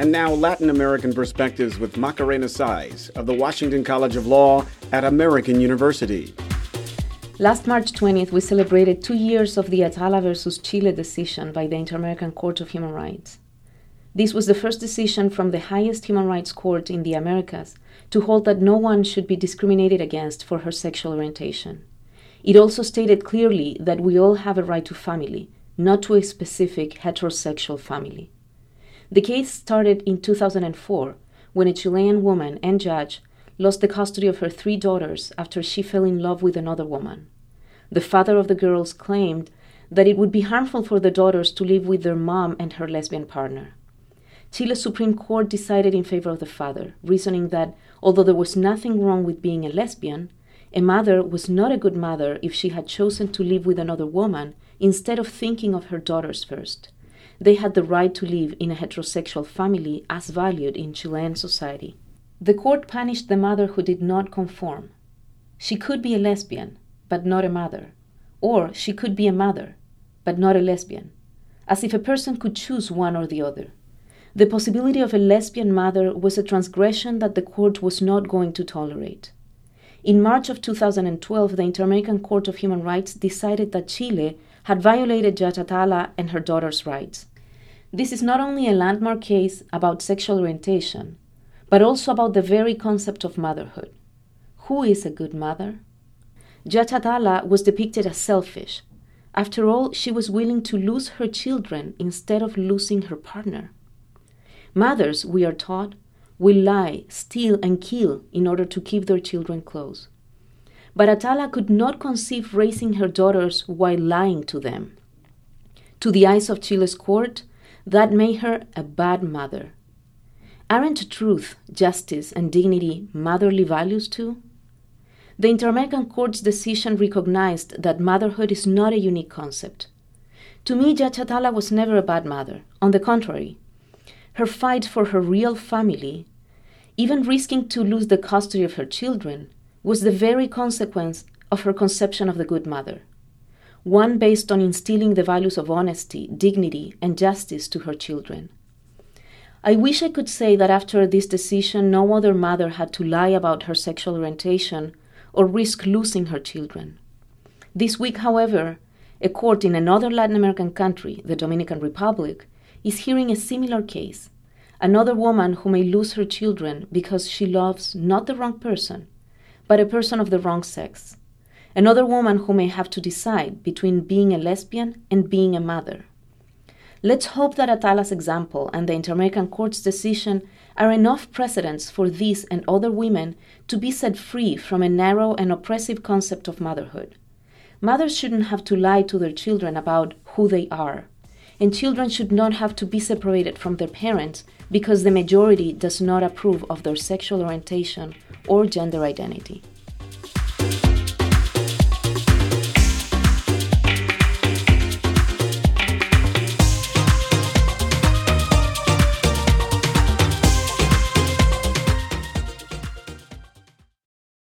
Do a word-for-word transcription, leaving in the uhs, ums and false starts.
And now Latin American Perspectives with Macarena Saiz of the Washington College of Law at American University. Last March twentieth, we celebrated two years of the Atala versus Chile decision by the Inter-American Court of Human Rights. This was the first decision from the highest human rights court in the Americas to hold that no one should be discriminated against for her sexual orientation. It also stated clearly that we all have a right to family, not to a specific heterosexual family. The case started in two thousand four, when a Chilean woman and judge lost the custody of her three daughters after she fell in love with another woman. The father of the girls claimed that it would be harmful for the daughters to live with their mom and her lesbian partner. Chile's Supreme Court decided in favor of the father, reasoning that although there was nothing wrong with being a lesbian, a mother was not a good mother if she had chosen to live with another woman instead of thinking of her daughters first. They had the right to live in a heterosexual family as valued in Chilean society. The court punished the mother who did not conform. She could be a lesbian, but not a mother, or she could be a mother, but not a lesbian, as if a person could choose one or the other. The possibility of a lesbian mother was a transgression that the court was not going to tolerate. In March of two thousand twelve, the Inter-American Court of Human Rights decided that Chile had violated Judge Atala and her daughter's rights. This is not only a landmark case about sexual orientation, but also about the very concept of motherhood. Who is a good mother? Judge Atala was depicted as selfish. After all, she was willing to lose her children instead of losing her partner. Mothers, we are taught, will lie, steal, and kill in order to keep their children close. But Atala could not conceive raising her daughters while lying to them. To the eyes of Chile's court, that made her a bad mother. Aren't truth, justice, and dignity motherly values too? The Inter-American Court's decision recognized that motherhood is not a unique concept. To me, Judge Atala was never a bad mother. On the contrary, her fight for her real family, even risking to lose the custody of her children, was the very consequence of her conception of the good mother, one based on instilling the values of honesty, dignity, and justice to her children. I wish I could say that after this decision, no other mother had to lie about her sexual orientation or risk losing her children. This week, however, a court in another Latin American country, the Dominican Republic, is hearing a similar case. Another woman who may lose her children because she loves not the wrong person, but a person of the wrong sex. Another woman who may have to decide between being a lesbian and being a mother. Let's hope that Atala's example and the Inter-American Court's decision are enough precedents for these and other women to be set free from a narrow and oppressive concept of motherhood. Mothers shouldn't have to lie to their children about who they are, and children should not have to be separated from their parents because the majority does not approve of their sexual orientation or gender identity.